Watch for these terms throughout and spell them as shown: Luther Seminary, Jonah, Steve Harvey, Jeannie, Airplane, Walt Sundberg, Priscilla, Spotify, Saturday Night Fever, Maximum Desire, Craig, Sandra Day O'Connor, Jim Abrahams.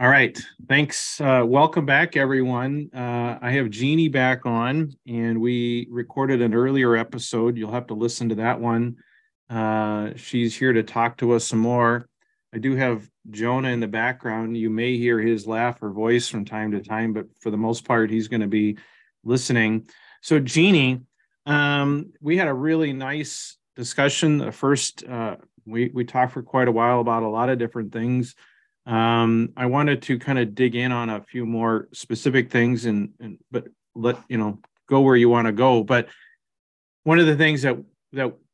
All right. Thanks. Welcome back, everyone. I have Jeannie back on, and we recorded an earlier episode. You'll have to listen to that one. She's here to talk to us some more. I do have Jonah in the background. You may hear his laugh or voice from time to time, but for the most part, he's going to be listening. So, Jeannie, we had a really nice discussion. The first, we talked for quite a while about a lot of different things. I wanted to kind of dig in on a few more specific things, but let you know, go where you want to go. But one of the things that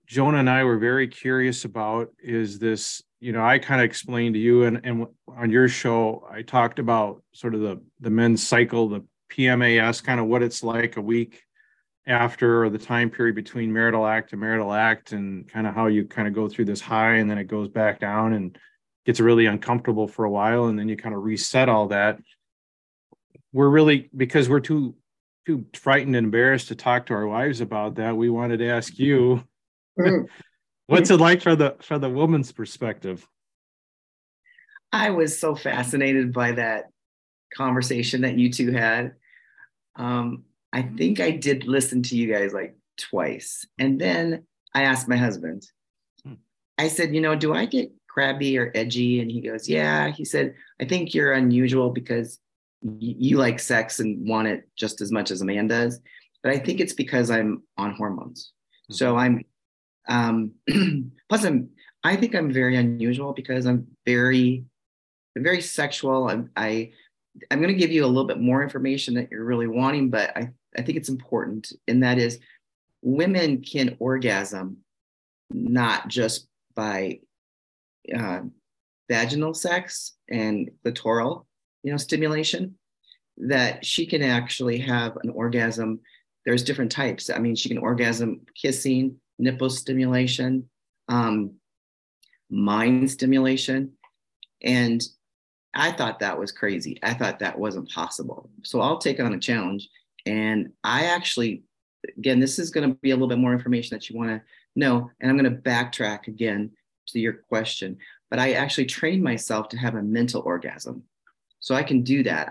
Jonah and I were very curious about is this. You know, I kind of explained to you, and on your show, I talked about sort of the men's cycle, the PMAS, kind of what it's like a week after, or the time period between marital act and marital act, and kind of how you kind of go through this high and then it goes back down and gets really uncomfortable for a while, and then you kind of reset all that. We're really, because we're too frightened and embarrassed to talk to our wives about that, we wanted to ask you, what's it like for the woman's perspective? I was so fascinated by that conversation that you two had. I think I did listen to you guys like twice, and then I asked my husband. I said, you know, do I get crabby or edgy? And he goes, yeah. He said, I think you're unusual because you like sex and want it just as much as a man does. But I think it's because I'm on hormones. Mm-hmm. So I'm, plus I think I'm very unusual because I'm very sexual. I'm going to give you a little bit more information that you're really wanting, but I think it's important. And that is, women can orgasm, not just by vaginal sex and clitoral, you know, stimulation, that she can actually have an orgasm. There's different types. I mean, she can orgasm kissing, nipple stimulation, mind stimulation. And I thought that was crazy. I thought that wasn't possible. So I'll take on a challenge. And I actually, again, this is going to be a little bit more information that you want to know. And I'm going to backtrack again to your question, but I actually trained myself to have a mental orgasm. So I can do that.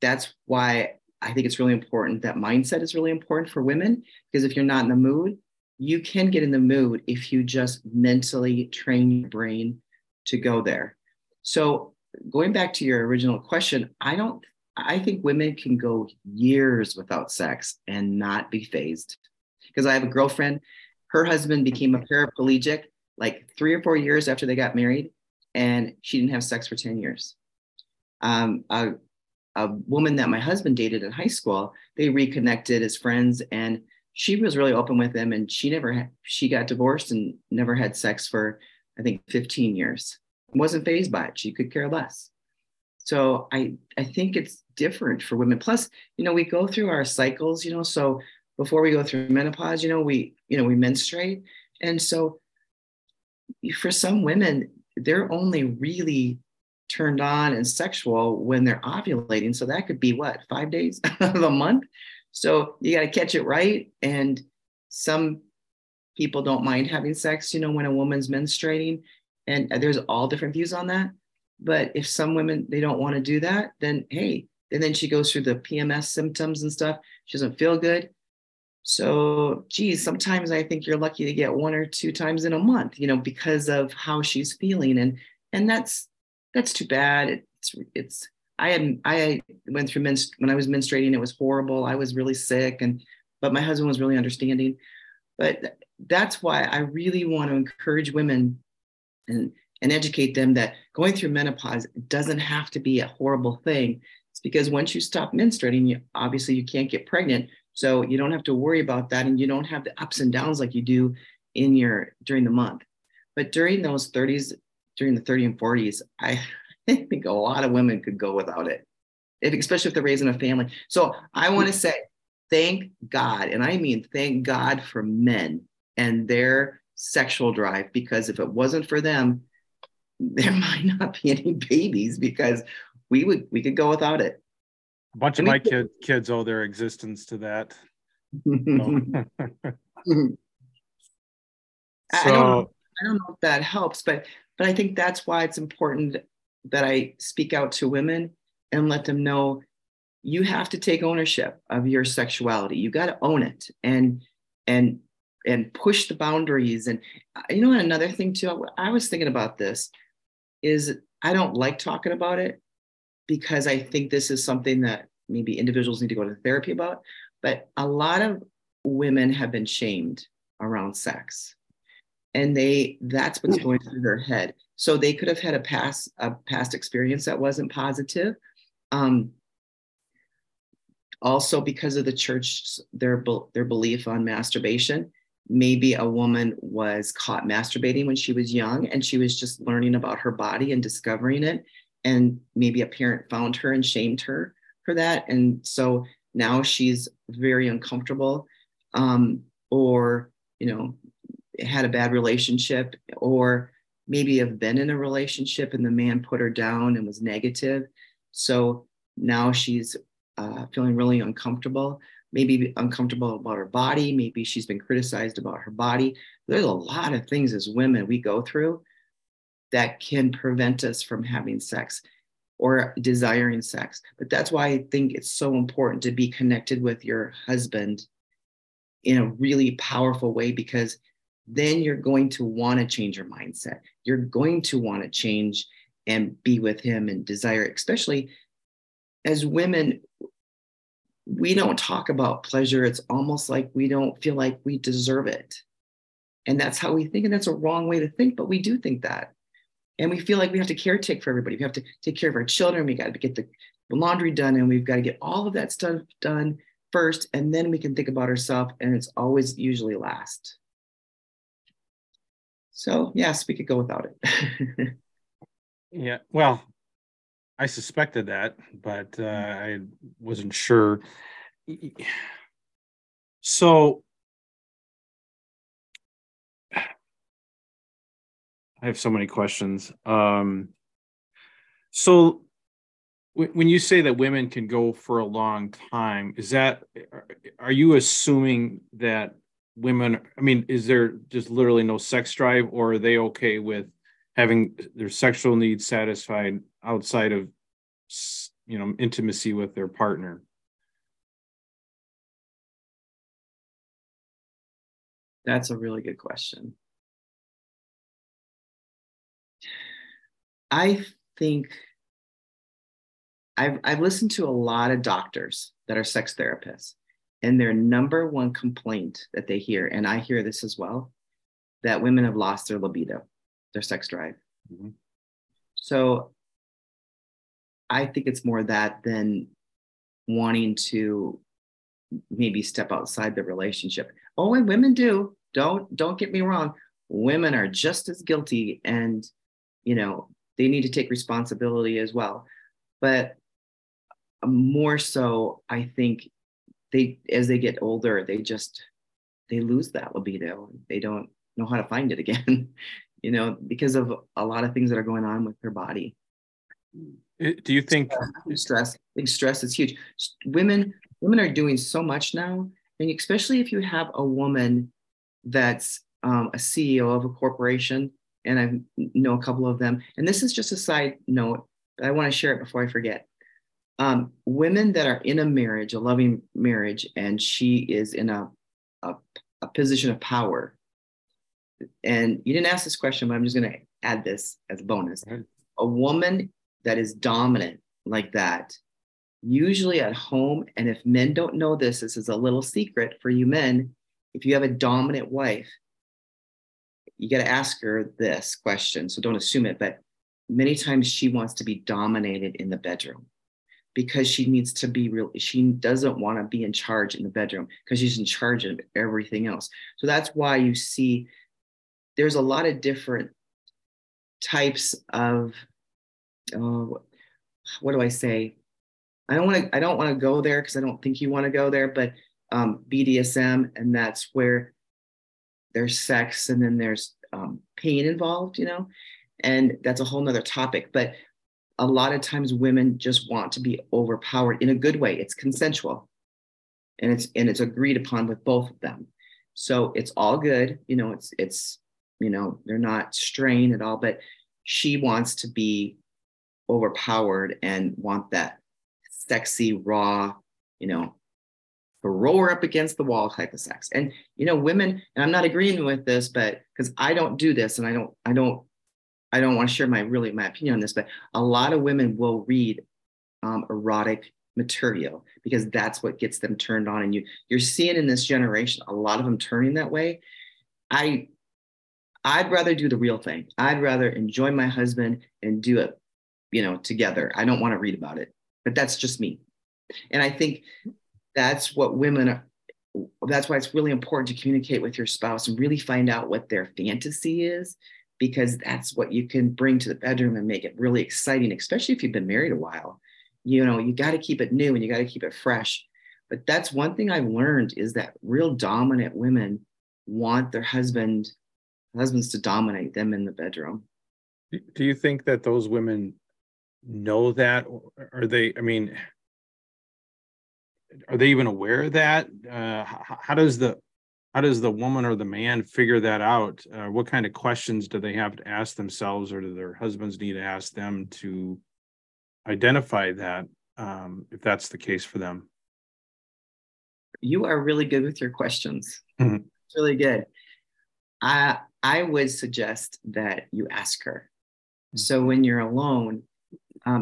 That's why I think it's really important. That mindset is really important for women, because if you're not in the mood, you can get in the mood if you just mentally train your brain to go there. So going back to your original question, I think women can go years without sex and not be fazed. Because I have a girlfriend, her husband became a paraplegic like 3 or 4 years after they got married, and she didn't have sex for 10 years. A woman that my husband dated in high school, they reconnected as friends, and she was really open with him, and she got divorced and never had sex for, I think, 15 years. Wasn't fazed by it. She could care less. So I think it's different for women. Plus, you know, we go through our cycles, you know, so before we go through menopause, you know, we menstruate. And so for some women, they're only really turned on and sexual when they're ovulating. So that could be 5 days of a month. So you got to catch it right. And some people don't mind having sex, you know, when a woman's menstruating, and there's all different views on that. But if some women, they don't want to do that, then hey, and then she goes through the PMS symptoms and stuff. She doesn't feel good. So, geez, sometimes I think you're lucky to get 1 or 2 times in a month, you know, because of how she's feeling. And that's too bad. I went through when I was menstruating, it was horrible. I was really sick, but my husband was really understanding. But that's why I really want to encourage women and educate them that going through menopause doesn't have to be a horrible thing. It's because once you stop menstruating, you can't get pregnant. So you don't have to worry about that, and you don't have the ups and downs like you do during the month. But during the 30 and 40s, I think a lot of women could go without it, especially if they're raising a family. So I want to say, thank God, and I mean thank God for men and their sexual drive, because if it wasn't for them, there might not be any babies, because we could go without it. A bunch of my kids owe their existence to that. I don't know if that helps, but I think that's why it's important that I speak out to women and let them know you have to take ownership of your sexuality. You got to own it and push the boundaries. And you know, another thing too, I was thinking about this is I don't like talking about it because I think this is something that maybe individuals need to go to therapy about, but a lot of women have been shamed around sex. And that's what's going through their head. So they could have had a past experience that wasn't positive. Also, because of the church, their belief on masturbation, maybe a woman was caught masturbating when she was young and she was just learning about her body and discovering it. And maybe a parent found her and shamed her for that. And so now she's very uncomfortable, or, you know, had a bad relationship, or maybe have been in a relationship and the man put her down and was negative. So now she's feeling really uncomfortable, maybe uncomfortable about her body. Maybe she's been criticized about her body. There's a lot of things as women we go through that can prevent us from having sex or desiring sex. But that's why I think it's so important to be connected with your husband in a really powerful way, because then you're going to want to change your mindset. You're going to want to change and be with him and desire, especially as women, we don't talk about pleasure. It's almost like we don't feel like we deserve it. And that's how we think. And that's a wrong way to think, but we do think that. And we feel like we have to caretake for everybody. We have to take care of our children. We got to get the laundry done, and we've got to get all of that stuff done first. And then we can think about ourselves, and it's always usually last. So yes, we could go without it. Yeah, well, I suspected that, but I wasn't sure. So I have so many questions. So when you say that women can go for a long time, are you assuming that women, I mean, is there just literally no sex drive, or are they okay with having their sexual needs satisfied outside of, you know, intimacy with their partner? That's a really good question. I think I've listened to a lot of doctors that are sex therapists. And their number one complaint that they hear, and I hear this as well, that women have lost their libido, their sex drive. Mm-hmm. So I think it's more that than wanting to maybe step outside the relationship. Oh, and women do. Don't get me wrong. Women are just as guilty, and, you know, they need to take responsibility as well. But more so, I think they, as they get older, they lose that libido. They don't know how to find it again, you know, because of a lot of things that are going on with their body. Do you think stress? I think stress is huge. Women are doing so much now, and especially if you have a woman that's a CEO of a corporation, and I know a couple of them. And this is just a side note, but I want to share it before I forget. Women that are in a marriage, a loving marriage, and she is in a position of power. And you didn't ask this question, but I'm just going to add this as a bonus. Mm-hmm. A woman that is dominant like that, usually at home, and if men don't know this is a little secret for you men. If you have a dominant wife, you got to ask her this question. So don't assume it, but many times she wants to be dominated in the bedroom, because she needs to be real. She doesn't want to be in charge in the bedroom because she's in charge of everything else. So that's why you see there's a lot of different types of, what do I say? I don't want to go there because I don't think you want to go there, but BDSM, and that's where there's sex and then there's pain involved, you know, and that's a whole nother topic. But a lot of times women just want to be overpowered in a good way. It's consensual, and it's agreed upon with both of them. So it's all good. You know, it's, you know, they're not strained at all, but she wants to be overpowered and want that sexy, raw, roll her up against the wall type of sex. And, women, and I'm not agreeing with this, but because I don't do this and I don't want to share my opinion on this, but a lot of women will read erotic material because that's what gets them turned on. And you're seeing in this generation, a lot of them turning that way. I'd rather do the real thing. I'd rather enjoy my husband and do it, together. I don't want to read about it, but that's just me. And I think that's what women are. That's why it's really important to communicate with your spouse and really find out what their fantasy is, because that's what you can bring to the bedroom and make it really exciting, especially if you've been married a while. You got to keep it new and you got to keep it fresh. But that's one thing I've learned is that real dominant women want their husbands to dominate them in the bedroom. Do you think that those women know that? Are they even aware of that? How does the woman or the man figure that out? What kind of questions do they have to ask themselves, or do their husbands need to ask them to identify that, if that's the case for them? You are really good with your questions. Mm-hmm. Really good. I would suggest that you ask her. Mm-hmm. So when you're alone,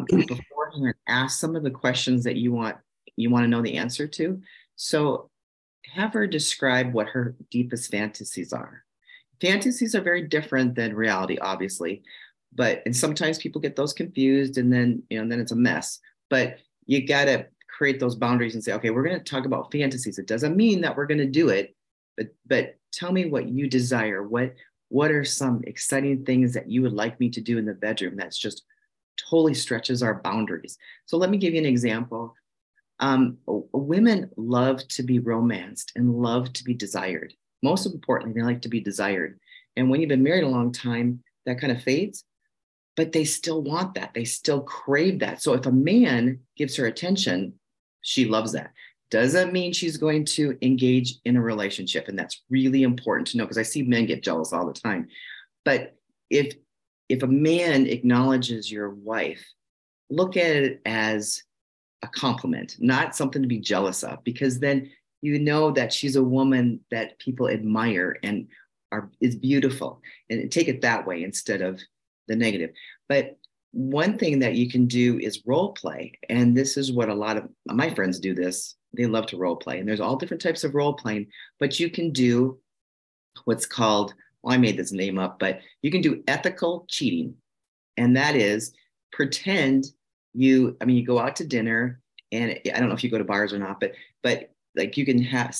beforehand, ask some of the questions that you want to know the answer to. So have her describe what her deepest fantasies are. Fantasies are very different than reality, obviously, and sometimes people get those confused and then, then it's a mess, but you got to create those boundaries and say, okay, we're going to talk about fantasies. It doesn't mean that we're going to do it, but tell me what you desire. What are some exciting things that you would like me to do in the bedroom? That's just totally stretches our boundaries. So let me give you an example. Women love to be romanced and love to be desired. Most importantly, they like to be desired. And when you've been married a long time, that kind of fades, but they still want that. They still crave that. So if a man gives her attention, she loves that. Doesn't mean she's going to engage in a relationship. And that's really important to know, because I see men get jealous all the time. But if a man acknowledges your wife, look at it as a compliment, not something to be jealous of, because then that she's a woman that people admire and is beautiful, and take it that way instead of the negative. But one thing that you can do is role play. And this is what a lot of my friends do this. They love to role play, and there's all different types of role playing, but you can do what's called, I made this name up, but you can do ethical cheating. And that is pretend you go out to dinner, and I don't know if you go to bars or not, but like you can have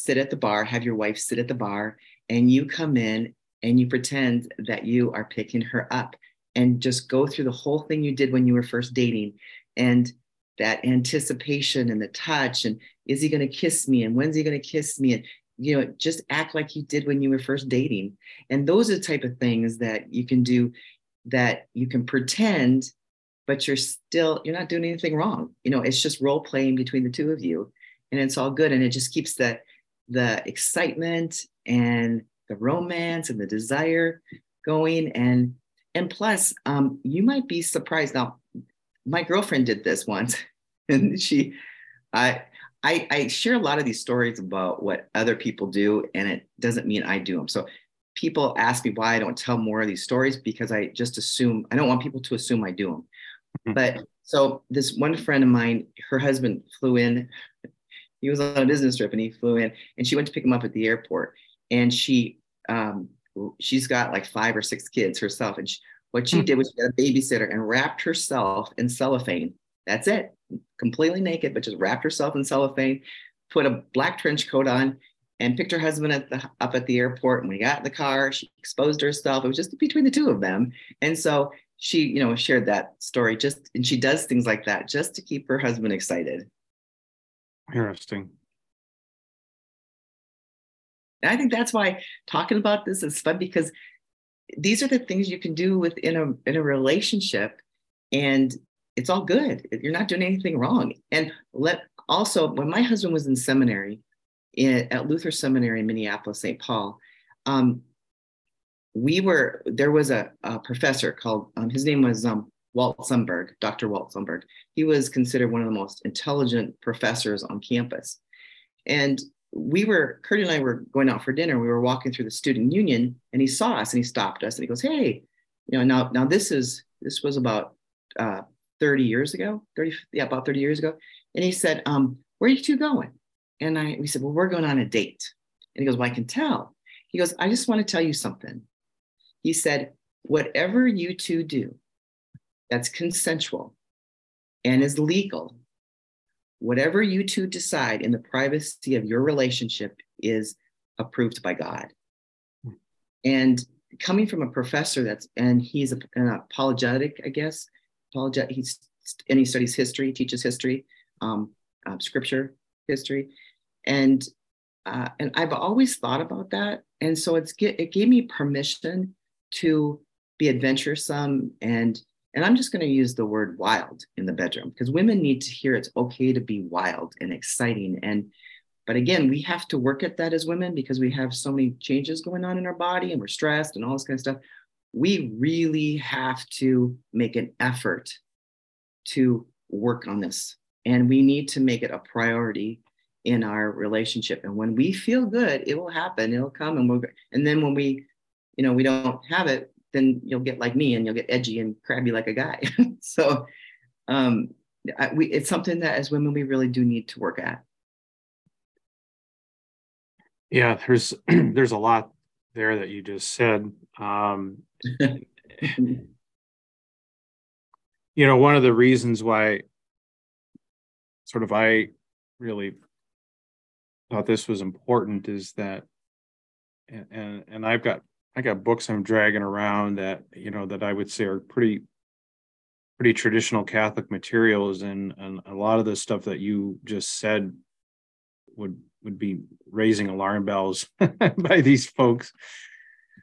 your wife sit at the bar, and you come in and you pretend that you are picking her up and just go through the whole thing you did when you were first dating, and that anticipation and the touch, and is he going to kiss me? And when's he going to kiss me? And, just act like you did when you were first dating. And those are the type of things that you can do, that you can pretend, but you're not doing anything wrong. It's just role playing between the two of you, and it's all good. And it just keeps the excitement and the romance and the desire going. And plus, you might be surprised. Now, my girlfriend did this once, and I share a lot of these stories about what other people do, and it doesn't mean I do them. So people ask me why I don't tell more of these stories, because I just assume, I don't want people to assume I do them. But so this one friend of mine, her husband flew in, he was on a business trip, and he flew in, and she went to pick him up at the airport. And she's got like 5 or 6 kids herself. And what she did was she got a babysitter and wrapped herself in cellophane. That's it. Completely naked, but just wrapped herself in cellophane, put a black trench coat on, and picked her husband up at the airport. And when he got in the car, she exposed herself. It was just between the two of them. And so she, shared that story and she does things like that just to keep her husband excited. Interesting. And I think that's why talking about this is fun, because these are the things you can do within in a relationship, and it's all good. You're not doing anything wrong. And when my husband was in seminary at Luther Seminary in Minneapolis, St. Paul, there was a professor called, his name was Walt Sundberg, Dr. Walt Sundberg. He was considered one of the most intelligent professors on campus. And Kurt and I were going out for dinner. We were walking through the student union, and he saw us and he stopped us and he goes, "Hey, you know, now this was about 30 years ago." And he said, "Where are you two going?" And we said, "Well, we're going on a date." And he goes, "Well, I can tell." He goes, "I just want to tell you something." He said, "Whatever you two do that's consensual and is legal, whatever you two decide in the privacy of your relationship is approved by God." And coming from a professor he's an apologetic, I guess. He studies history, teaches history, scripture, history. And I've always thought about that. And so it gave me permission to be adventuresome and I'm just going to use the word wild in the bedroom, because women need to hear it's okay to be wild and exciting. But again, we have to work at that as women, because we have so many changes going on in our body and we're stressed and all this kind of stuff. We really have to make an effort to work on this. And we need to make it a priority in our relationship. And when we feel good, it will happen. It'll come. And then when we, you know, we don't have it, then you'll get like me and you'll get edgy and crabby like a guy. So it's something that as women, we really do need to work at. Yeah, there's a lot there that you just said. You know, one of the reasons why sort of I really thought this was important is that, and I got books I'm dragging around that, you know, that I would say are pretty traditional Catholic materials. And a lot of the stuff that you just said would be raising alarm bells by these folks.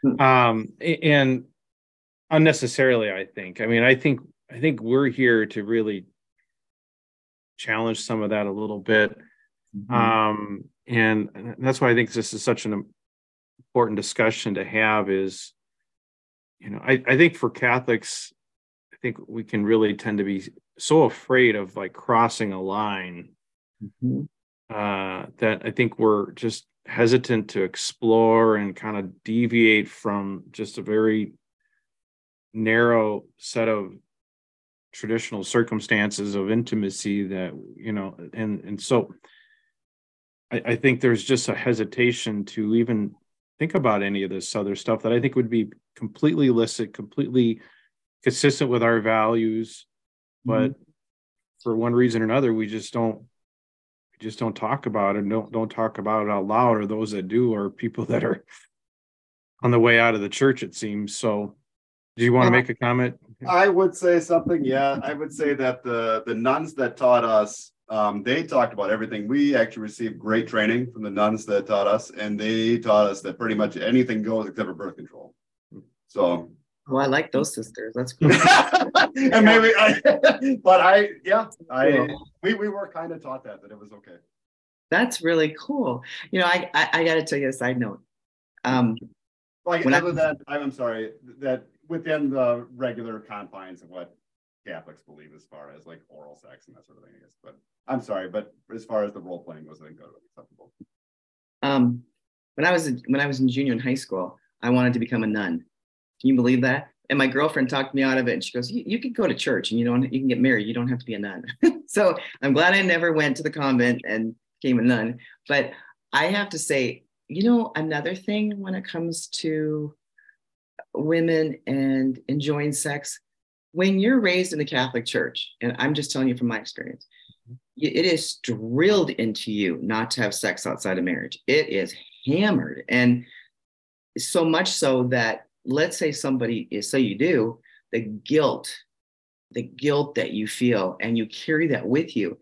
And unnecessarily, I think. I mean, I think we're here to really challenge some of that a little bit. Mm-hmm. And that's why I think this is such an important discussion to have is, you know, I think for Catholics, I think we can really tend to be so afraid of like crossing a line, mm-hmm. That I think we're just hesitant to explore and kind of deviate from just a very narrow set of traditional circumstances of intimacy that, you know, and so I think there's just a hesitation to even think about any of this other stuff that I think would be completely illicit, completely consistent with our values. But mm-hmm. for one reason or another, we just don't talk about it and don't talk about it out loud, or those that do are people that are on the way out of the church, it seems. So do you want to make a comment? I would say something. Yeah, I would say that the nuns that taught us, they talked about everything. We actually received great training from the nuns that taught us, and they taught us that pretty much anything goes except for birth control. So, well, I like those sisters. That's cool. And maybe, we were kind of taught that it was okay. That's really cool. You know, I got to tell you a side note. That within the regular confines of what Catholics believe as far as like oral sex and that sort of thing, I guess. But I'm sorry, but as far as the role playing goes, I think that would be acceptable. When I was in junior in high school, I wanted to become a nun. Can you believe that? And my girlfriend talked me out of it, and she goes, "You could go to church, and you can get married. You don't have to be a nun." So I'm glad I never went to the convent and became a nun. But I have to say, you know, another thing when it comes to women and enjoying sex, when you're raised in the Catholic Church, and I'm just telling you from my experience, it is drilled into you not to have sex outside of marriage. It is hammered. And so much so that, let's say you do, the guilt that you feel, and you carry that with you.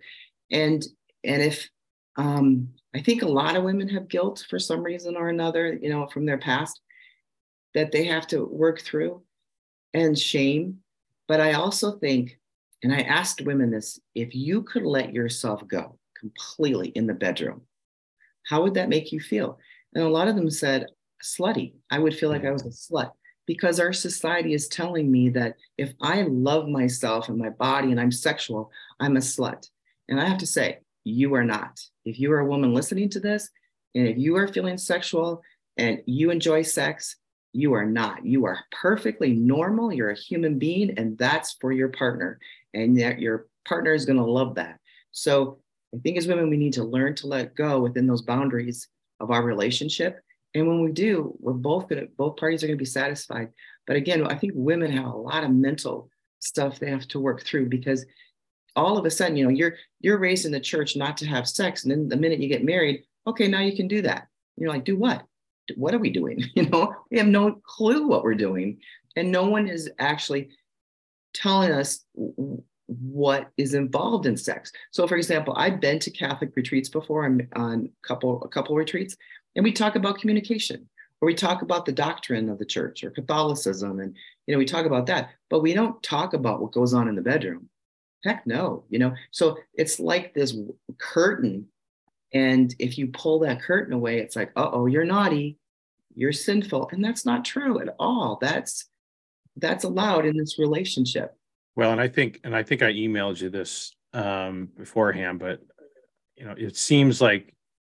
And if, I think a lot of women have guilt for some reason or another, you know, from their past that they have to work through, and shame. But I also think, and I asked women this, if you could let yourself go completely in the bedroom, how would that make you feel? And a lot of them said, slutty. I would feel like I was a slut, because our society is telling me that if I love myself and my body and I'm sexual, I'm a slut. And I have to say, you are not. If you are a woman listening to this, and if you are feeling sexual and you enjoy sex, you are not. You are perfectly normal. You're a human being, and that's for your partner. And that your partner is going to love that. So I think as women, we need to learn to let go within those boundaries of our relationship. And when we do, we're both parties are going to be satisfied. But again, I think women have a lot of mental stuff they have to work through, because all of a sudden, you know, you're raised in the church not to have sex. And then the minute you get married, okay, now you can do that. And you're like, do what? What are we doing? You know, we have no clue what we're doing. And no one is actually telling us what is involved in sex. So for example, I've been to Catholic retreats before. I'm on a couple retreats, and we talk about communication, or we talk about the doctrine of the church or Catholicism. And, you know, we talk about that, but we don't talk about what goes on in the bedroom. Heck no, you know? So it's like this curtain. And if you pull that curtain away, it's like, uh-oh, you're naughty, you're sinful. And that's not true at all. That's allowed in this relationship. Well, and I think I emailed you this beforehand, but, you know, it seems like,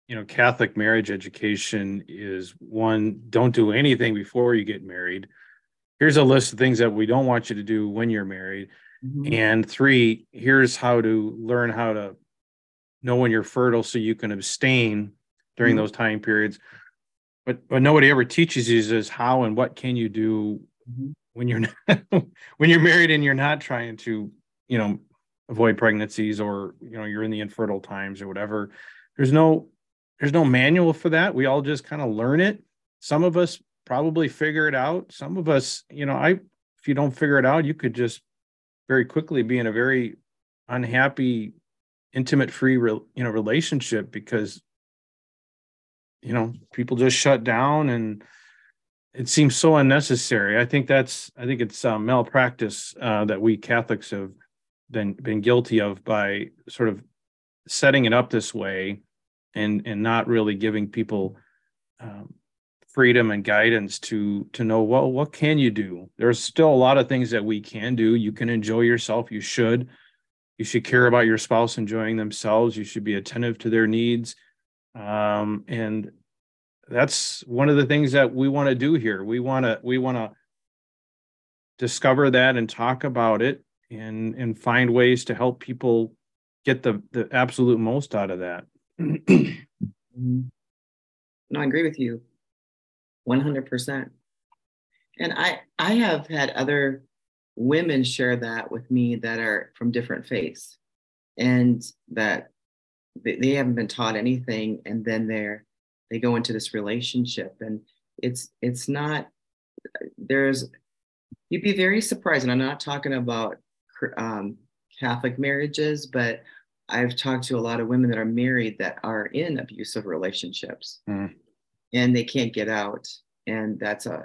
you know, Catholic marriage education is one, don't do anything before you get married. Here's a list of things that we don't want you to do when you're married. Mm-hmm. And 3, here's how to learn how to know when you're fertile so you can abstain during mm-hmm. those time periods. But nobody ever teaches you is how and what can you do mm-hmm. when you're not, when you're married and you're not trying to, you know, avoid pregnancies, or, you know, you're in the infertile times or whatever. There's no manual for that. We all just kind of learn it. Some of us probably figure it out. Some of us, you know, if you don't figure it out, you could just very quickly be in a very unhappy, intimate, free, relationship, because, you know, people just shut down, and it seems so unnecessary. I think it's malpractice that we Catholics have been guilty of, by sort of setting it up this way. And not really giving people freedom and guidance to know, well, what can you do? There's still a lot of things that we can do. You can enjoy yourself. You should care about your spouse enjoying themselves. You should be attentive to their needs. And that's one of the things that we want to do here. We want to discover that and talk about it and find ways to help people get the absolute most out of that. No, I agree with you 100%. And I have had other women share that with me that are from different faiths, and that they haven't been taught anything, and then they go into this relationship, and it's not, you'd be very surprised. And I'm not talking about Catholic marriages, but I've talked to a lot of women that are married that are in abusive relationships and they can't get out. And that's a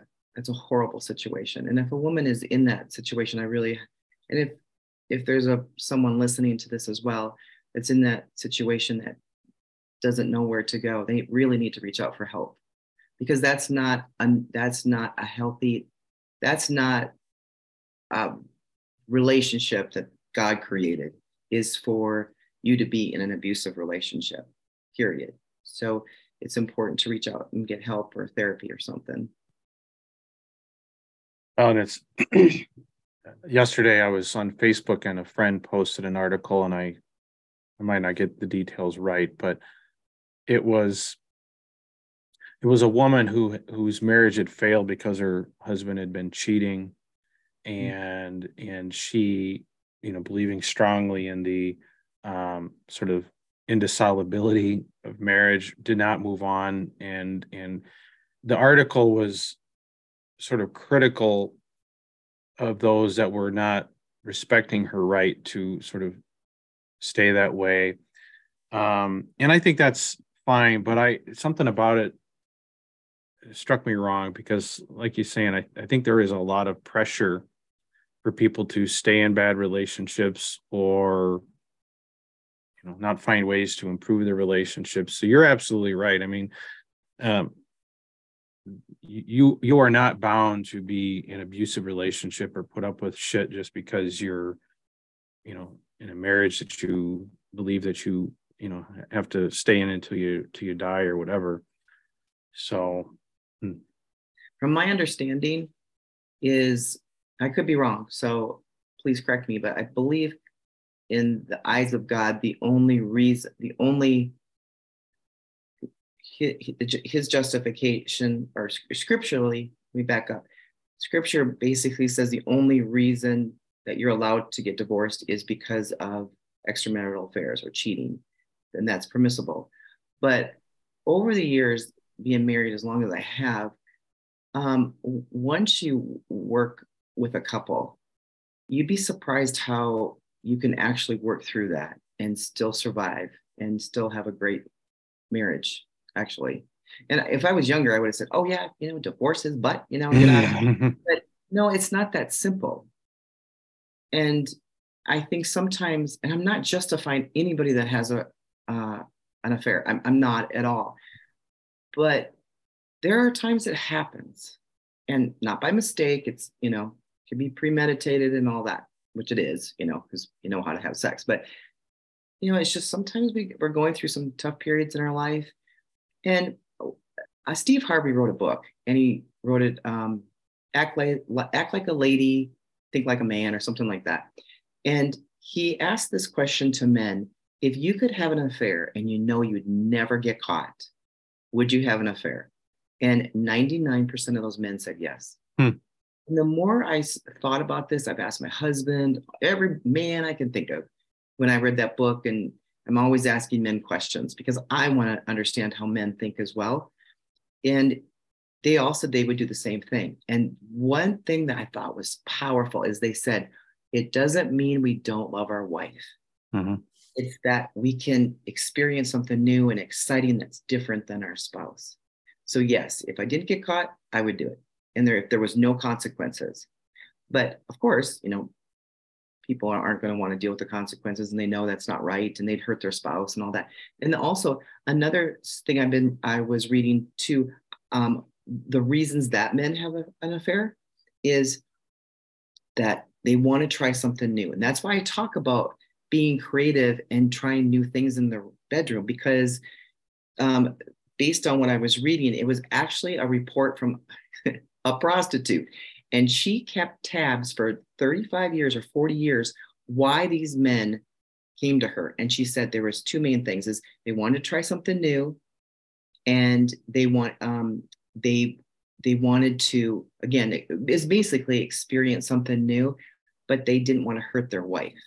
horrible situation. And if a woman is in that situation, if there's someone listening to this as well, that's in that situation that doesn't know where to go, they really need to reach out for help, because that's not a relationship that God created, is for you to be in an abusive relationship, period. So it's important to reach out and get help or therapy or something. Oh, and it's yesterday I was on Facebook, and a friend posted an article, and I might not get the details right, but it was a woman whose marriage had failed because her husband had been cheating, and she, you know, believing strongly in the sort of indissolubility of marriage, did not move on. And the article was sort of critical of those that were not respecting her right to sort of stay that way. And I think that's fine, but something about it struck me wrong, because like you're saying, I think there is a lot of pressure for people to stay in bad relationships, or, you know, not find ways to improve their relationships. So you're absolutely right. I mean, you are not bound to be in an abusive relationship or put up with shit just because you're, you know, in a marriage that you believe that you, you know, have to stay in until you die or whatever. So from my understanding is, I could be wrong, so please correct me, but I believe in the eyes of God, the only reason, the only his justification, or scripturally, let me back up. Scripture basically says the only reason that you're allowed to get divorced is because of extramarital affairs or cheating, and that's permissible. But over the years, being married as long as I have, once you work with a couple, you'd be surprised how you can actually work through that and still survive and still have a great marriage, actually. And if I was younger, I would have said, oh yeah, you know, divorces, but you know, get out of it. But no, it's not that simple. And I think sometimes, and I'm not justifying anybody that has an affair. I'm not at all. But there are times it happens, and not by mistake. It's, you know, it can be premeditated and all that, which it is, you know, because you know how to have sex. But, you know, it's just sometimes we're going through some tough periods in our life. And Steve Harvey wrote a book, and he wrote it, Act Like a Lady, Think Like a Man, or something like that. And he asked this question to men: if you could have an affair and you know you'd never get caught, would you have an affair? And 99% of those men said yes. And the more I thought about this, I've asked my husband, every man I can think of, when I read that book. And I'm always asking men questions because I want to understand how men think as well. And they all said they would do the same thing. And one thing that I thought was powerful is they said, it doesn't mean we don't love our wife. Mm-hmm. It's that we can experience something new and exciting that's different than our spouse. So yes, if I didn't get caught, I would do it. And if there was no consequences. But of course, you know, people aren't going to want to deal with the consequences, and they know that's not right, and they'd hurt their spouse and all that. And also another thing I was reading too, the reasons that men have an affair is that they want to try something new. And that's why I talk about being creative and trying new things in the bedroom, because based on what I was reading, it was actually a report from a prostitute. And she kept tabs for 35 years or 40 years why these men came to her. And she said there was two main things: is they wanted to try something new, and they want they wanted to, again, is basically experience something new, but they didn't want to hurt their wife.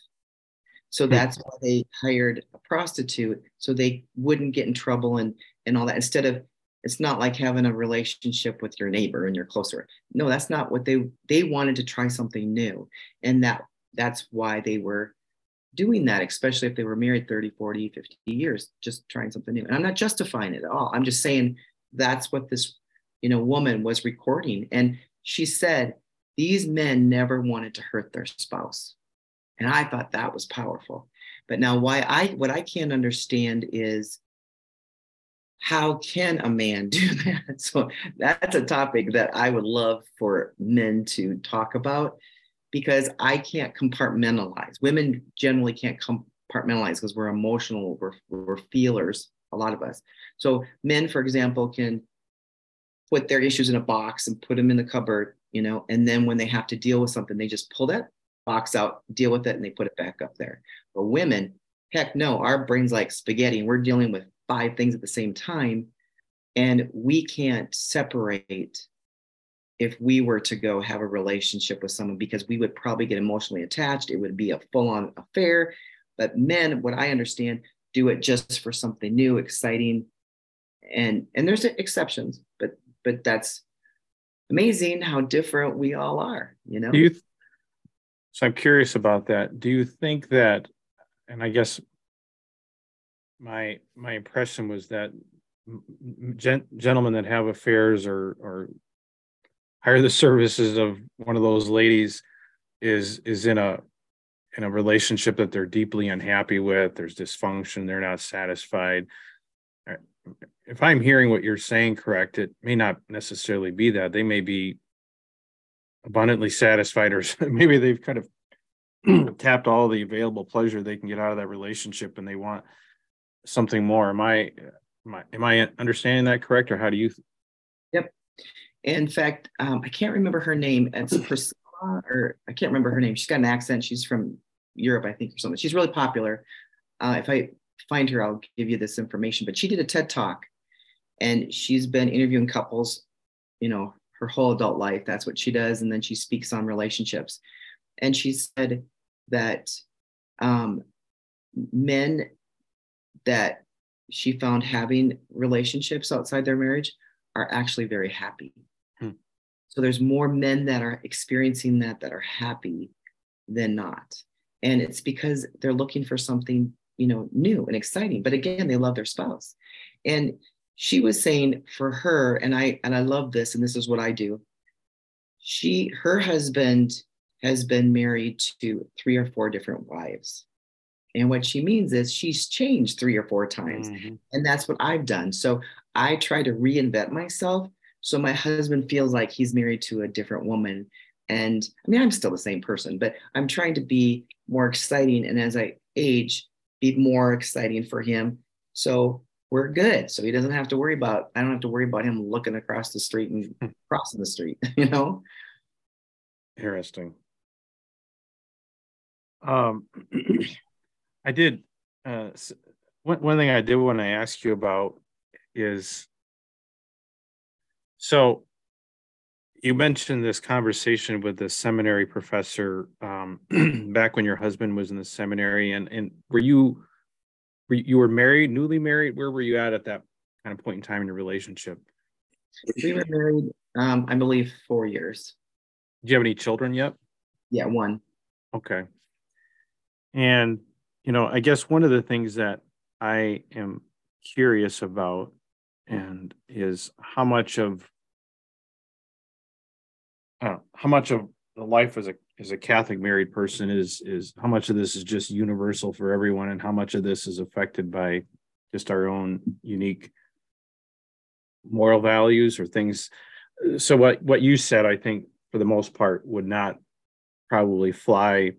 So that's why they hired a prostitute, so they wouldn't get in trouble and all that. Instead of, it's not like having a relationship with your neighbor and you're closer. No, that's not what they wanted, to try something new. And that's why they were doing that, especially if they were married 30, 40, 50 years, just trying something new. And I'm not justifying it at all. I'm just saying that's what this, you know, woman was recording. And she said, these men never wanted to hurt their spouse. And I thought that was powerful. But now what I can't understand is, how can a man do that? So that's a topic that I would love for men to talk about, because I can't compartmentalize. Women generally can't compartmentalize because we're emotional, we're feelers, a lot of us. So men, for example, can put their issues in a box and put them in the cupboard, you know, and then when they have to deal with something, they just pull that box out, deal with it, and they put it back up there. But women, heck no, our brain's like spaghetti, and we're dealing with 5 things at the same time, and we can't separate. If we were to go have a relationship with someone, because we would probably get emotionally attached, it would be a full-on affair. But men, what I understand, do it just for something new, exciting, and there's exceptions, but that's amazing how different we all are, you know. So I'm curious about that. Do you think that, and I guess my impression was that gentlemen that have affairs or hire the services of one of those ladies is in a relationship that they're deeply unhappy with. There's dysfunction. They're not satisfied. if I'm hearing what you're saying correct, it may not necessarily be that. They may be abundantly satisfied, or maybe they've kind of tapped all the available pleasure they can get out of that relationship and they want something more. Am I understanding that correct, or how do you? Yep. In fact, I can't remember her name. It's Priscilla, or I can't remember her name. She's got an accent. She's from Europe, I think, or something. She's really popular. If I find her, I'll give you this information. But she did a TED Talk, and she's been interviewing couples, you know, her whole adult life. That's what she does. And then she speaks on relationships. And she said that men that she found having relationships outside their marriage are actually very happy. Hmm. So there's more men that are experiencing that are happy than not. And it's because they're looking for something, you know, new and exciting. But again, they love their spouse. And she was saying for her, and I love this, and this is what I do. Her husband has been married to 3 or 4 different wives. And what she means is she's changed 3 or 4 times. Mm-hmm. And that's what I've done. So I try to reinvent myself. So my husband feels like he's married to a different woman. And I mean, I'm still the same person, but I'm trying to be more exciting. And as I age, be more exciting for him. So we're good. So he doesn't have to worry about, I don't have to worry about him looking across the street and crossing the street, you know? Interesting. I did. One thing I did want to ask you about is, so you mentioned this conversation with the seminary professor back when your husband was in the seminary, and were you married, newly married? Where were you at that kind of point in time in your relationship? We were married, I believe, 4 years. Do you have any children yet? Yeah, 1. Okay. And you know, I guess one of the things that I am curious about and is how much of the life as a Catholic married person is how much of this is just universal for everyone, and how much of this is affected by just our own unique moral values or things. So what you said, I think, for the most part, would not probably fly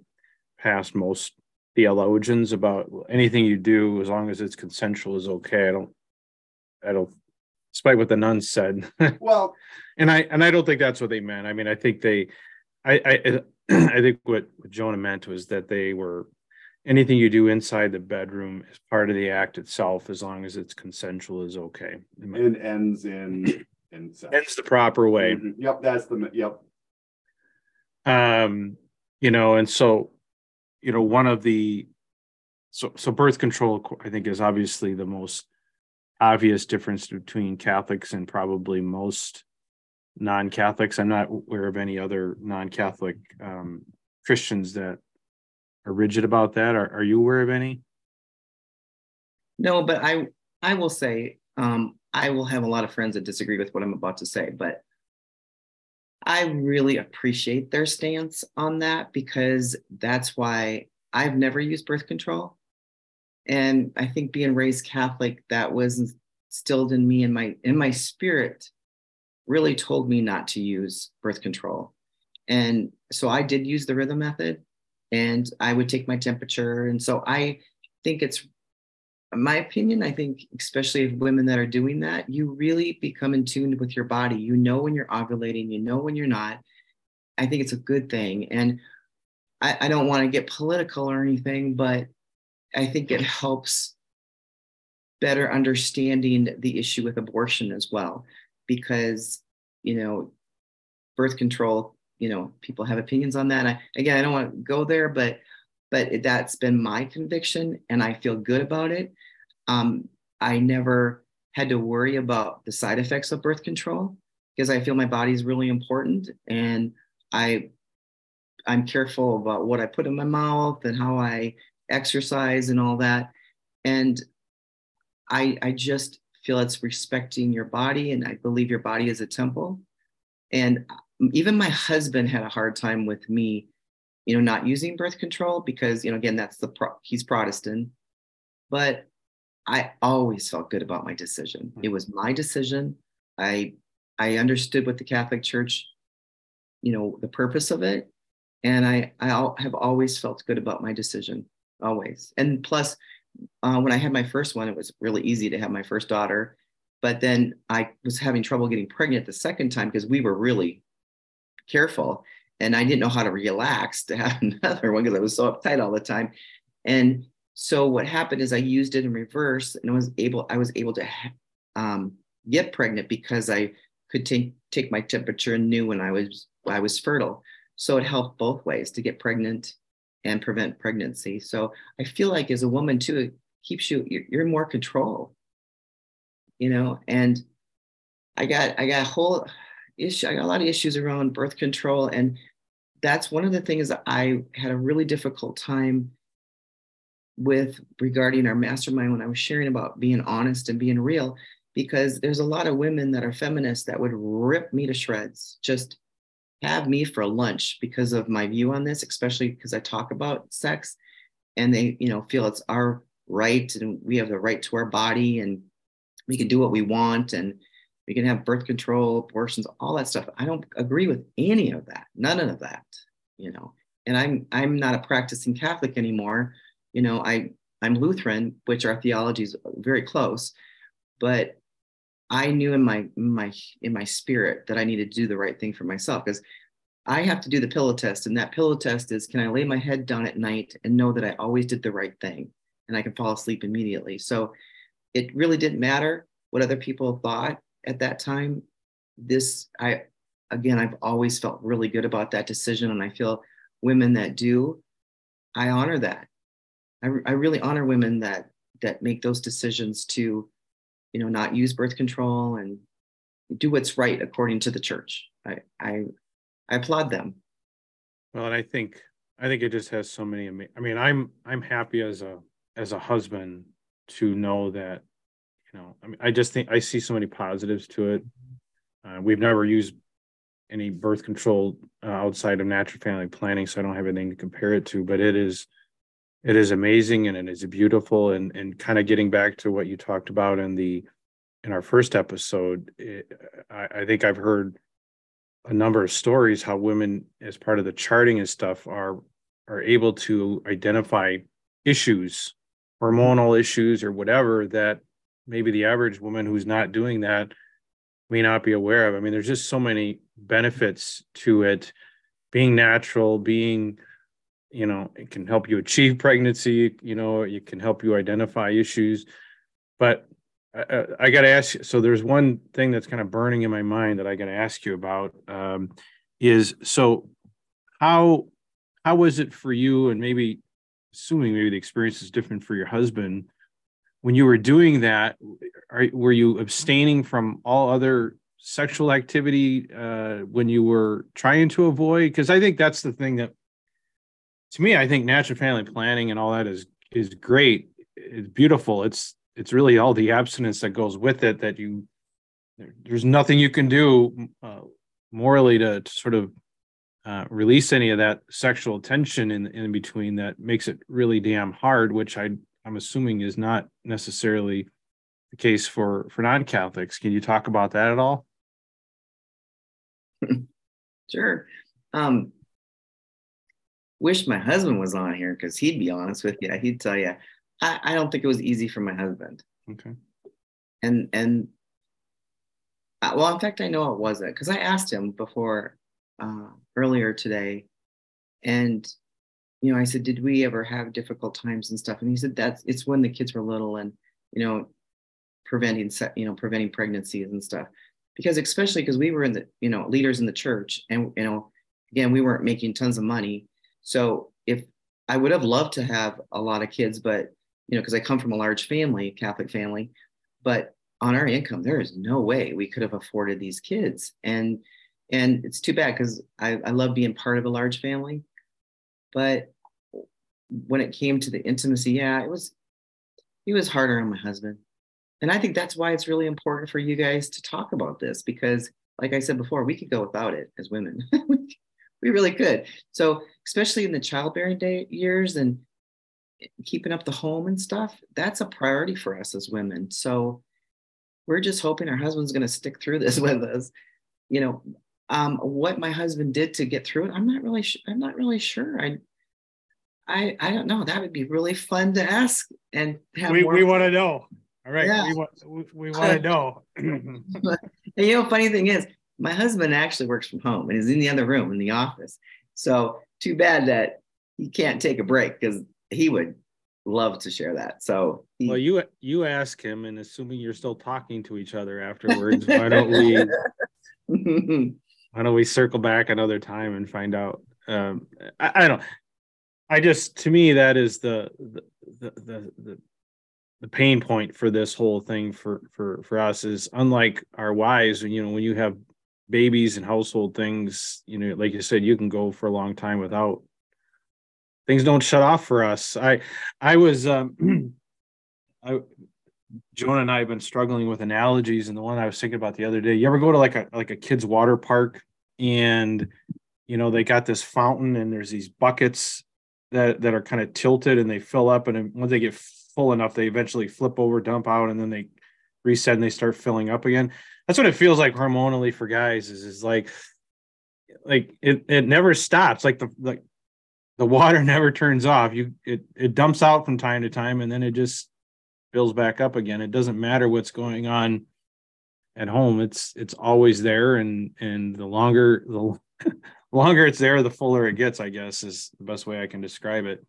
past most theologians about anything you do, as long as it's consensual, is okay. I don't, despite what the nuns said. Well, and I don't think that's what they meant. I mean, I think I think what Jonah meant was that they were, anything you do inside the bedroom is part of the act itself, as long as it's consensual, is okay. It ends in sex. Ends the proper way. Mm-hmm. Yep, that's the yep. You know, and so. You know, one of the so birth control, I think, is obviously the most obvious difference between Catholics and probably most non-Catholics. I'm not aware of any other non-Catholic Christians that are rigid about that. Are you aware of any? No, but I will say I will have a lot of friends that disagree with what I'm about to say, but I really appreciate their stance on that, because that's why I've never used birth control. And I think being raised Catholic, that was instilled in me, and in my spirit really told me not to use birth control. And so I did use the rhythm method, and I would take my temperature. And so I think it's my opinion, I think, especially of women that are doing that, you really become in tune with your body. You know when you're ovulating, you know when you're not. I think it's a good thing. And I don't want to get political or anything, but I think it helps better understanding the issue with abortion as well, because, you know, birth control, you know, people have opinions on that. And I don't want to go there, but that's been my conviction, and I feel good about it. I never had to worry about the side effects of birth control, because I feel my body is really important, and I'm careful about what I put in my mouth and how I exercise and all that. And I just feel it's respecting your body, and I believe your body is a temple. And even my husband had a hard time with me, you know, not using birth control, because, you know, again, he's Protestant, but I always felt good about my decision. It was my decision. I understood what the Catholic Church, you know, the purpose of it. And I have always felt good about my decision, always. And plus, when I had my first one, it was really easy to have my first daughter. But then I was having trouble getting pregnant the second time because we were really careful. And I didn't know how to relax to have another one because I was so uptight all the time. And so what happened is I used it in reverse, and I was able to get pregnant because I could take my temperature and knew when I was fertile. So it helped both ways to get pregnant and prevent pregnancy. So I feel like as a woman too, it keeps you're in more control, you know. And I got a whole issue. I got a lot of issues around birth control, and that's one of the things that I had a really difficult time with regarding our mastermind when I was sharing about being honest and being real, because there's a lot of women that are feminists that would rip me to shreds, just have me for lunch because of my view on this, especially because I talk about sex, and they, you know, feel it's our right and we have the right to our body and we can do what we want and we can have birth control, abortions, all that stuff. I don't agree with any of that, none of that, you know. And I'm not a practicing Catholic anymore. You know, I'm Lutheran, which our theology is very close, but I knew in my spirit that I needed to do the right thing for myself, because I have to do the pillow test. And that pillow test is, can I lay my head down at night and know that I always did the right thing and I can fall asleep immediately? So it really didn't matter what other people thought at that time. I've always felt really good about that decision. And I feel women that do, I honor that. I really honor women that make those decisions to, you know, not use birth control and do what's right according to the church. I applaud them. Well, and I think it just has so many. I mean, I'm happy as a husband to know that, you know. I mean, I just think I see so many positives to it. We've never used any birth control outside of natural family planning, so I don't have anything to compare it to. But it is. It is amazing, and it is beautiful, and kind of getting back to what you talked about in our first episode, I think I've heard a number of stories how women, as part of the charting and stuff, are able to identify issues, hormonal issues or whatever, that maybe the average woman who's not doing that may not be aware of. I mean, there's just so many benefits to it, being natural, being, you know, it can help you achieve pregnancy, you know, it can help you identify issues. But I got to ask you, so there's one thing that's kind of burning in my mind that I got to ask you about, is, so how was it for you? And maybe, assuming maybe the experience is different for your husband, when you were doing that, were you abstaining from all other sexual activity when you were trying to avoid? Because I think that's the thing that, to me, I think natural family planning and all that is great. It's beautiful. It's really all the abstinence that goes with it, that there's nothing you can do morally to sort of release any of that sexual tension in between that makes it really damn hard, which I'm assuming is not necessarily the case for non-Catholics. Can you talk about that at all? Sure. Wish my husband was on here, because he'd be honest with you. He'd tell you, I don't think it was easy for my husband. Okay. And well, in fact, I know it wasn't, because I asked him before earlier today, and, you know, I said, did we ever have difficult times and stuff? And he said, it's when the kids were little, and, you know, preventing pregnancies and stuff, because especially because we were in the, you know, leaders in the church, and, you know, again, we weren't making tons of money. So if I would have loved to have a lot of kids, but, you know, because I come from a large family, Catholic family, but on our income, there is no way we could have afforded these kids. And it's too bad, because I love being part of a large family. But when it came to the intimacy, yeah, he was harder on my husband. And I think that's why it's really important for you guys to talk about this, because like I said before, we could go without it as women. We really could. So especially in the childbearing years, and keeping up the home and stuff, that's a priority for us as women. So we're just hoping our husband's going to stick through this with us. You know, what my husband did to get through it, I'm not really sure. I don't know. That would be really fun to ask and have. We want to know. All right. Yeah. We want to know. But, and you know, funny thing is, my husband actually works from home and is in the other room in the office. So too bad that he can't take a break, because he would love to share that. So well, you ask him, and assuming you're still talking to each other afterwards, why don't we circle back another time and find out? To me, that is the pain point for this whole thing for us is, unlike our wives, you know, when you have babies and household things, you know, like you said, you can go for a long time without. Things don't shut off for us. Jonah and I have been struggling with analogies, and the one I was thinking about the other day, you ever go to like a kid's water park, and you know, they got this fountain and there's these buckets that are kind of tilted and they fill up, and once they get full enough, they eventually flip over, dump out, and then they reset and they start filling up again. That's what it feels like hormonally for guys is like it never stops. The water never turns off. It dumps out from time to time, and then it just fills back up again. It doesn't matter what's going on at home. It's always there, and the longer it's there, the fuller it gets, I guess, is the best way I can describe it.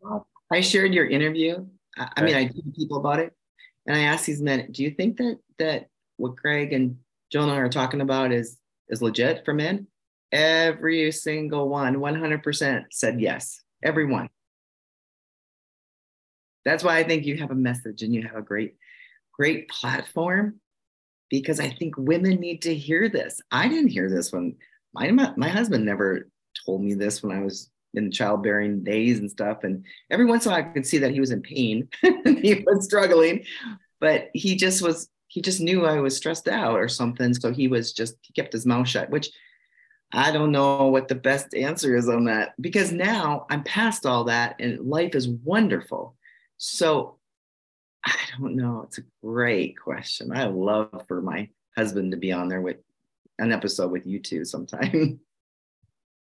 Well, I shared your interview. I mean, I told people about it, and I asked these men, do you think that what Craig and Jonah are talking about is legit for men? Every single one, 100% said yes. Everyone. That's why I think you have a message and you have a great, great platform, because I think women need to hear this. I didn't hear this when my husband never told me this when I was in childbearing days and stuff. And every once in a while I could see that he was in pain. He was struggling, but he just knew I was stressed out or something. So he kept his mouth shut, which I don't know what the best answer is on that, because now I'm past all that and life is wonderful. So I don't know. It's a great question. I love for my husband to be on there with an episode with you two sometime.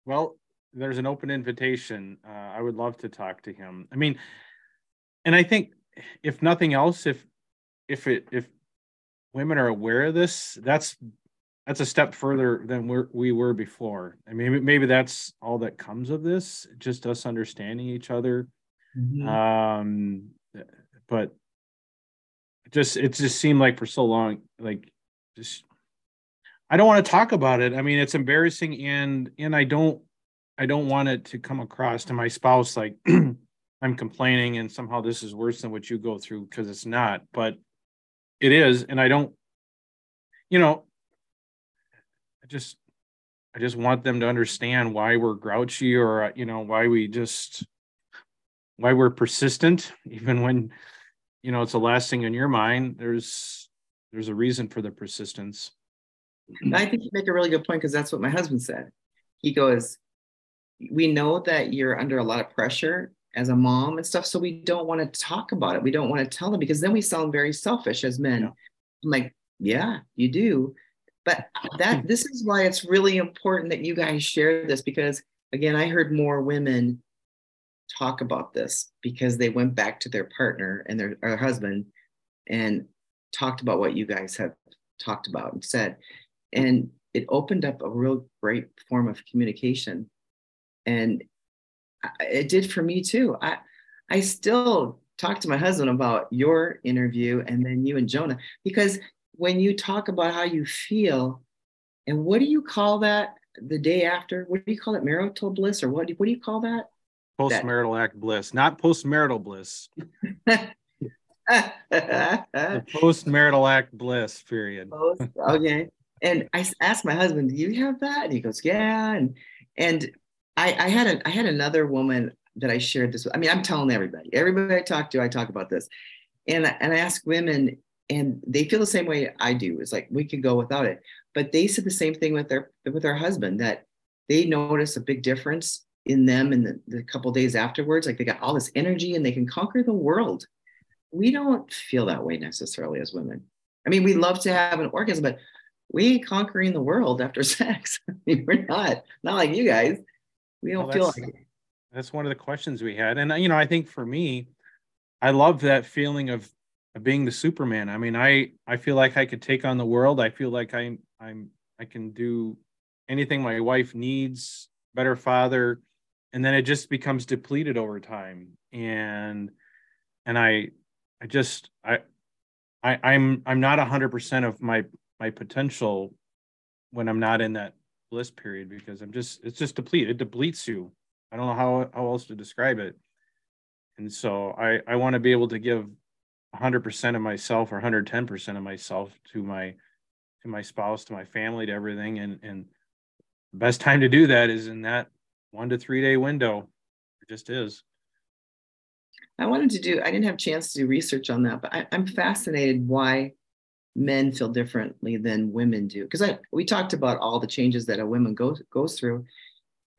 Well, there's an open invitation. I would love to talk to him. I mean, and I think if nothing else, if women are aware of this, that's a step further than we were before. I mean, maybe that's all that comes of this, just us understanding each other. Mm-hmm. But it just seemed like for so long, I don't want to talk about it. I mean, it's embarrassing, and I don't want it to come across to my spouse like I'm complaining and somehow this is worse than what you go through, because it's not, but it is. And I don't, you know, I just want them to understand why we're grouchy, or, you know, why we're persistent, even when, you know, it's the last thing in your mind. There's a reason for the persistence. I think you make a really good point, because that's what my husband said. He goes, we know that you're under a lot of pressure as a mom and stuff, so we don't want to talk about it. We don't want to tell them, because then we sound very selfish as men. Yeah. I'm like, yeah, you do. But this is why it's really important that you guys share this, because, again, I heard more women talk about this because they went back to their partner and their husband and talked about what you guys have talked about and said. And it opened up a real great form of communication. And it did for me, too. I still talk to my husband about your interview and then you and Jonah, because when you talk about how you feel, and what do you call that the day after? What do you call it? Marital bliss, or what do you call that? Postmarital act bliss, not postmarital bliss. The postmarital act bliss, period. Okay. And I asked my husband, do you have that? And he goes, yeah. And I had another woman that I shared this with. I mean, I'm telling everybody I talk to, I talk about this. And I ask women, and they feel the same way I do. It's like, we could go without it. But they said the same thing with their husband, that they notice a big difference in them in the couple days afterwards, like they got all this energy and they can conquer the world. We don't feel that way necessarily as women. I mean, we love to have an orgasm, but we ain't conquering the world after sex. I mean, we're not like you guys. We don't feel like it. That's one of the questions we had. And, you know, I think for me, I love that feeling of being the Superman. I mean, I feel like I could take on the world. I feel like I can do anything my wife needs, better father. And then it just becomes depleted over time. And I'm not 100% of my potential when I'm not in that bliss period, because it's just depleted. It depletes you. I don't know how else to describe it. And so I want to be able to give 100% of myself or 110% of myself to my spouse, to my family, to everything. And the best time to do that is in that 1 to 3 day window. It just is. I didn't have a chance to do research on that, but I'm fascinated why men feel differently than women do. Because we talked about all the changes that a woman goes through.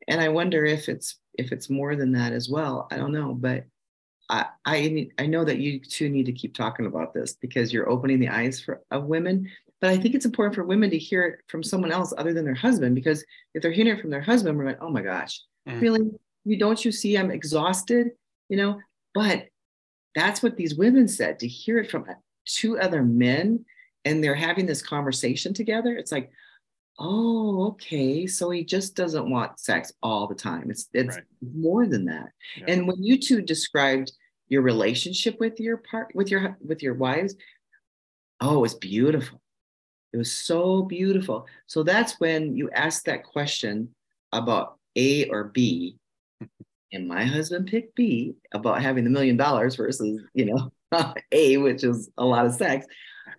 And I wonder if it's more than that as well. I don't know, but I know that you two need to keep talking about this, because you're opening the eyes of women. But I think it's important for women to hear it from someone else other than their husband, because if they're hearing it from their husband, we're like, oh my gosh, really? Don't you see I'm exhausted? You know, but that's what these women said, to hear it from two other men and they're having this conversation together. It's like, oh, okay. So he just doesn't want sex all the time. It's right. More than that. Yeah. And when you two described your relationship with your with your wives, oh, it's beautiful. It was so beautiful. So that's when you asked that question about A or B, and my husband picked B about having the $1 million versus, A, which is a lot of sex.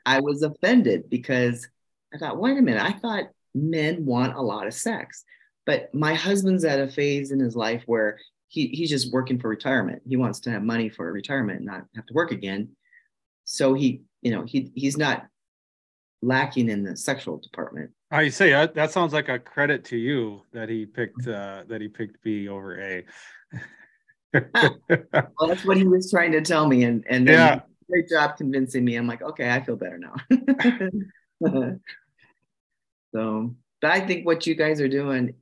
I was offended because I thought, wait a minute, I thought men want a lot of sex, but my husband's at a phase in his life where he's just working for retirement. He wants to have money for retirement and not have to work again. So he's not lacking in the sexual department. I say that sounds like a credit to you that he picked B over A. Well, that's what he was trying to tell me, and then yeah. Great job convincing me. I'm like, okay, I feel better now. So, but I think what you guys are doing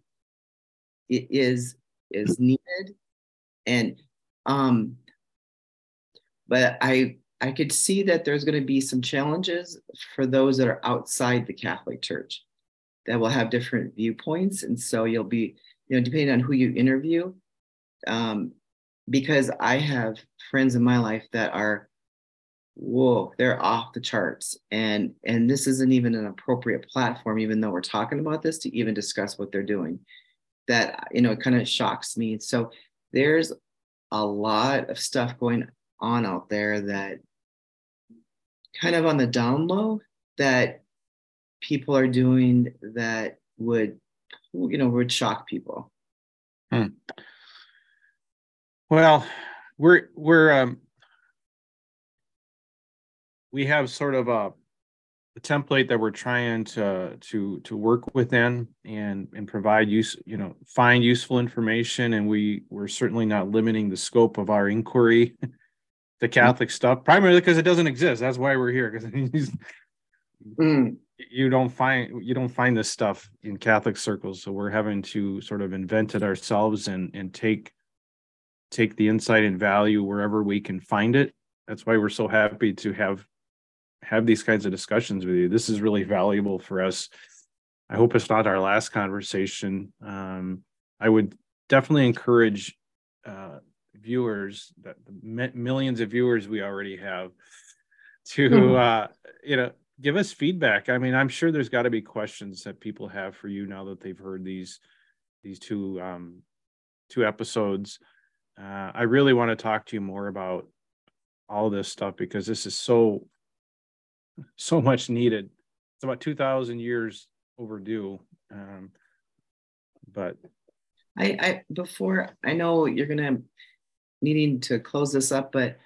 is needed, and but I could see that there's going to be some challenges for those that are outside the Catholic Church that will have different viewpoints, and so you'll be, depending on who you interview, because I have friends in my life that are, whoa, they're off the charts, and this isn't even an appropriate platform, even though we're talking about this, to even discuss what they're doing. That, it kind of shocks me. So there's a lot of stuff going on out there that kind of on the down low that people are doing that would shock people. Well, we have sort of a template that we're trying to work within and provide find useful information. And we're certainly not limiting the scope of our inquiry to Catholic stuff, primarily because it doesn't exist. That's why we're here. Because you don't find this stuff in Catholic circles. So we're having to sort of invent it ourselves and take the insight and value wherever we can find it. That's why we're so happy to have these kinds of discussions with you. This is really valuable for us. I hope it's not our last conversation. I would definitely encourage viewers, that the millions of viewers we already have, to give us feedback. I mean, I'm sure there's got to be questions that people have for you now that they've heard these two episodes. I really want to talk to you more about all this stuff, because this is so much needed. It's about 2,000 years overdue. But I before, I know you're gonna needing to close this up, but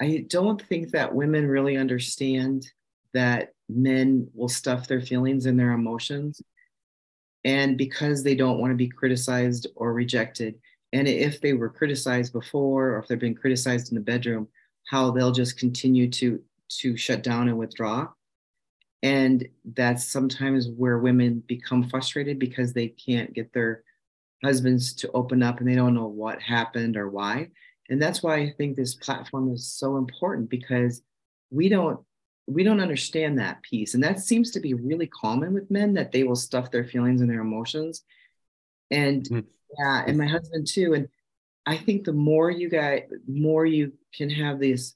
I don't think that women really understand that men will stuff their feelings and their emotions, and because they don't want to be criticized or rejected, And if they were criticized before, or if they're being criticized in the bedroom, how they'll just continue to shut down and withdraw. And that's sometimes where women become frustrated because they can't get their husbands to open up and they don't know what happened or why. And that's why I think this platform is so important, because we don't understand that piece. And that seems to be really common with men, that they will stuff their feelings and their emotions. And yeah, and my husband too. And I think the more you guys, more you can have these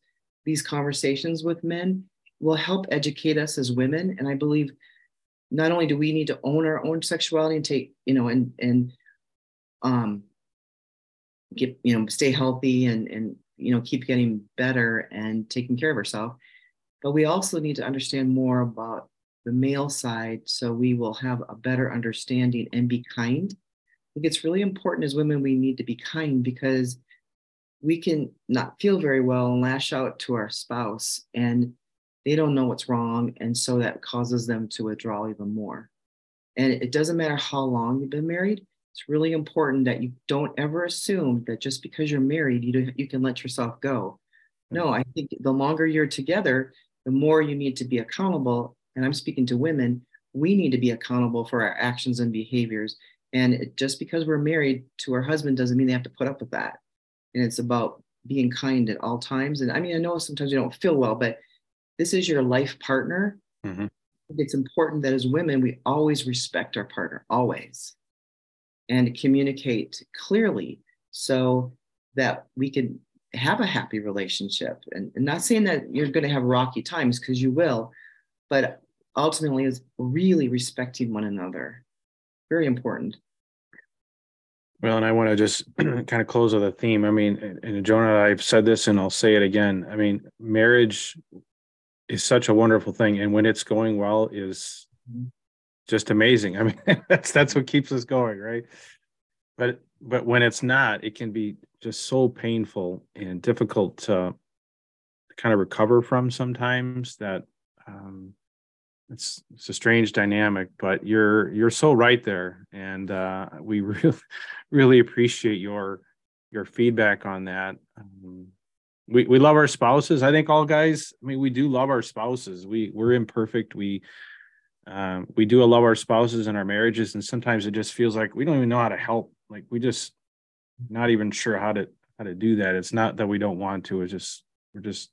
conversations with men will help educate us as women. And I believe not only do we need to own our own sexuality and take, get, stay healthy and, keep getting better and taking care of ourselves, but we also need to understand more about the male side, so we will have a better understanding and be kind. I think it's really important as women, we need to be kind, because we can not feel very well and lash out to our spouse, and they don't know what's wrong. And so that causes them to withdraw even more. And it doesn't matter how long you've been married. It's really important that you don't ever assume that just because you're married, you can let yourself go. No, I think the longer you're together, the more you need to be accountable. And I'm speaking to women, we need to be accountable for our actions and behaviors. And just because we're married to our husband doesn't mean they have to put up with that. And it's about being kind at all times. And I mean, I know sometimes you don't feel well, but this is your life partner. Mm-hmm. It's important that as women, we always respect our partner, always, and communicate clearly so that we can have a happy relationship. And not saying that you're going to have rocky times, because you will, but ultimately is really respecting one another. Very important. Well, and I want to just kind of close with a theme. I mean, and Jonah, I've said this and I'll say it again. I mean, marriage is such a wonderful thing. And when it's going well is just amazing. I mean, that's what keeps us going, right? But when it's not, it can be just so painful and difficult to kind of recover from sometimes, that it's a strange dynamic, but you're so right there. And we really appreciate your feedback on that. We love our spouses. I think all guys, I mean, we do love our spouses. We're imperfect. We do love our spouses and our marriages. And sometimes it just feels like we don't even know how to help. Like we just not even sure how to do that. It's not that we don't want to, it's just, we're just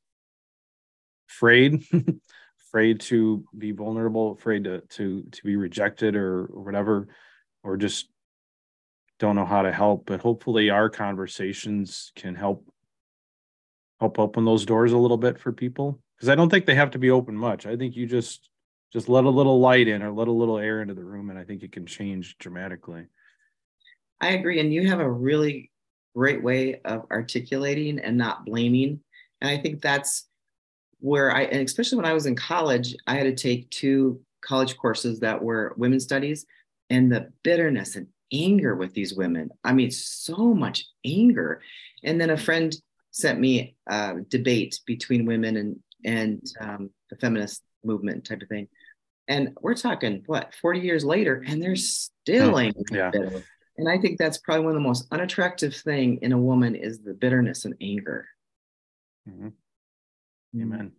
afraid to be vulnerable, afraid to be rejected or whatever, or just don't know how to help. But hopefully our conversations can help open those doors a little bit for people. Because I don't think they have to be open much. I think you just let a little light in or let a little air into the room, and I think it can change dramatically. I agree. And you have a really great way of articulating and not blaming. And I think that's where and especially when I was in college, I had to take 2 college courses that were women's studies, and the bitterness and anger with these women. I mean, so much anger. And then a friend sent me a debate between women and the feminist movement type of thing. And we're talking, 40 years later, and they're still angry. Yeah. And I think that's probably one of the most unattractive thing in a woman is the bitterness and anger. Mm-hmm. Amen.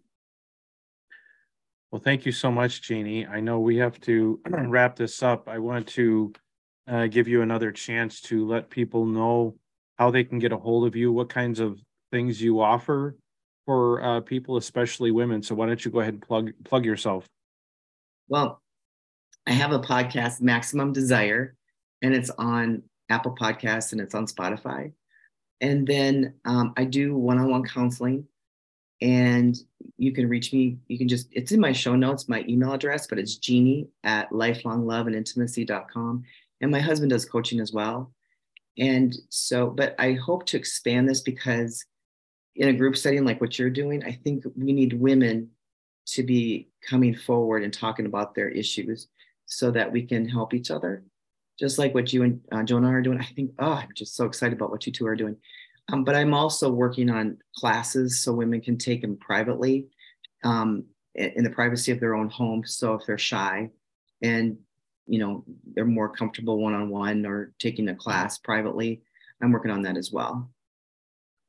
Well, thank you so much, Jeannie. I know we have to wrap this up. I want to give you another chance to let people know how they can get a hold of you, what kinds of things you offer for people, especially women. So why don't you go ahead and plug yourself? Well, I have a podcast, Maximum Desire, and it's on Apple Podcasts and it's on Spotify. And then I do one-on-one counseling. And you can reach me. You can just, it's in my show notes, my email address, but it's Jeannie@lifelongloveandintimacy.com. And my husband does coaching as well. And so, but I hope to expand this, because in a group setting like what you're doing, I think we need women to be coming forward and talking about their issues so that we can help each other. Just like what you and Jonah are doing. I think, I'm just so excited about what you two are doing. But I'm also working on classes so women can take them privately, in the privacy of their own home. So if they're shy and, they're more comfortable one-on-one or taking a class privately, I'm working on that as well.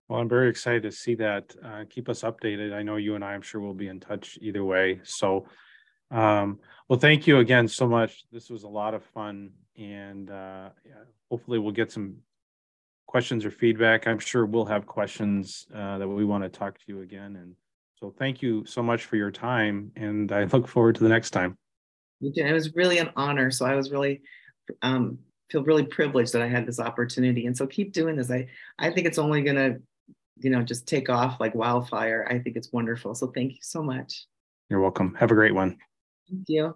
Well, I'm very excited to see that. Keep us updated. I know you and I, I'm sure we'll be in touch either way. So, well, thank you again so much. This was a lot of fun, and hopefully we'll get some questions or feedback. I'm sure we'll have questions that we want to talk to you again. And so thank you so much for your time, and I look forward to the next time. It was really an honor. So I was really, feel really privileged that I had this opportunity. And so keep doing this. I think it's only going to, you know, just take off like wildfire. I think it's wonderful. So thank you so much. You're welcome. Have a great one. Thank you.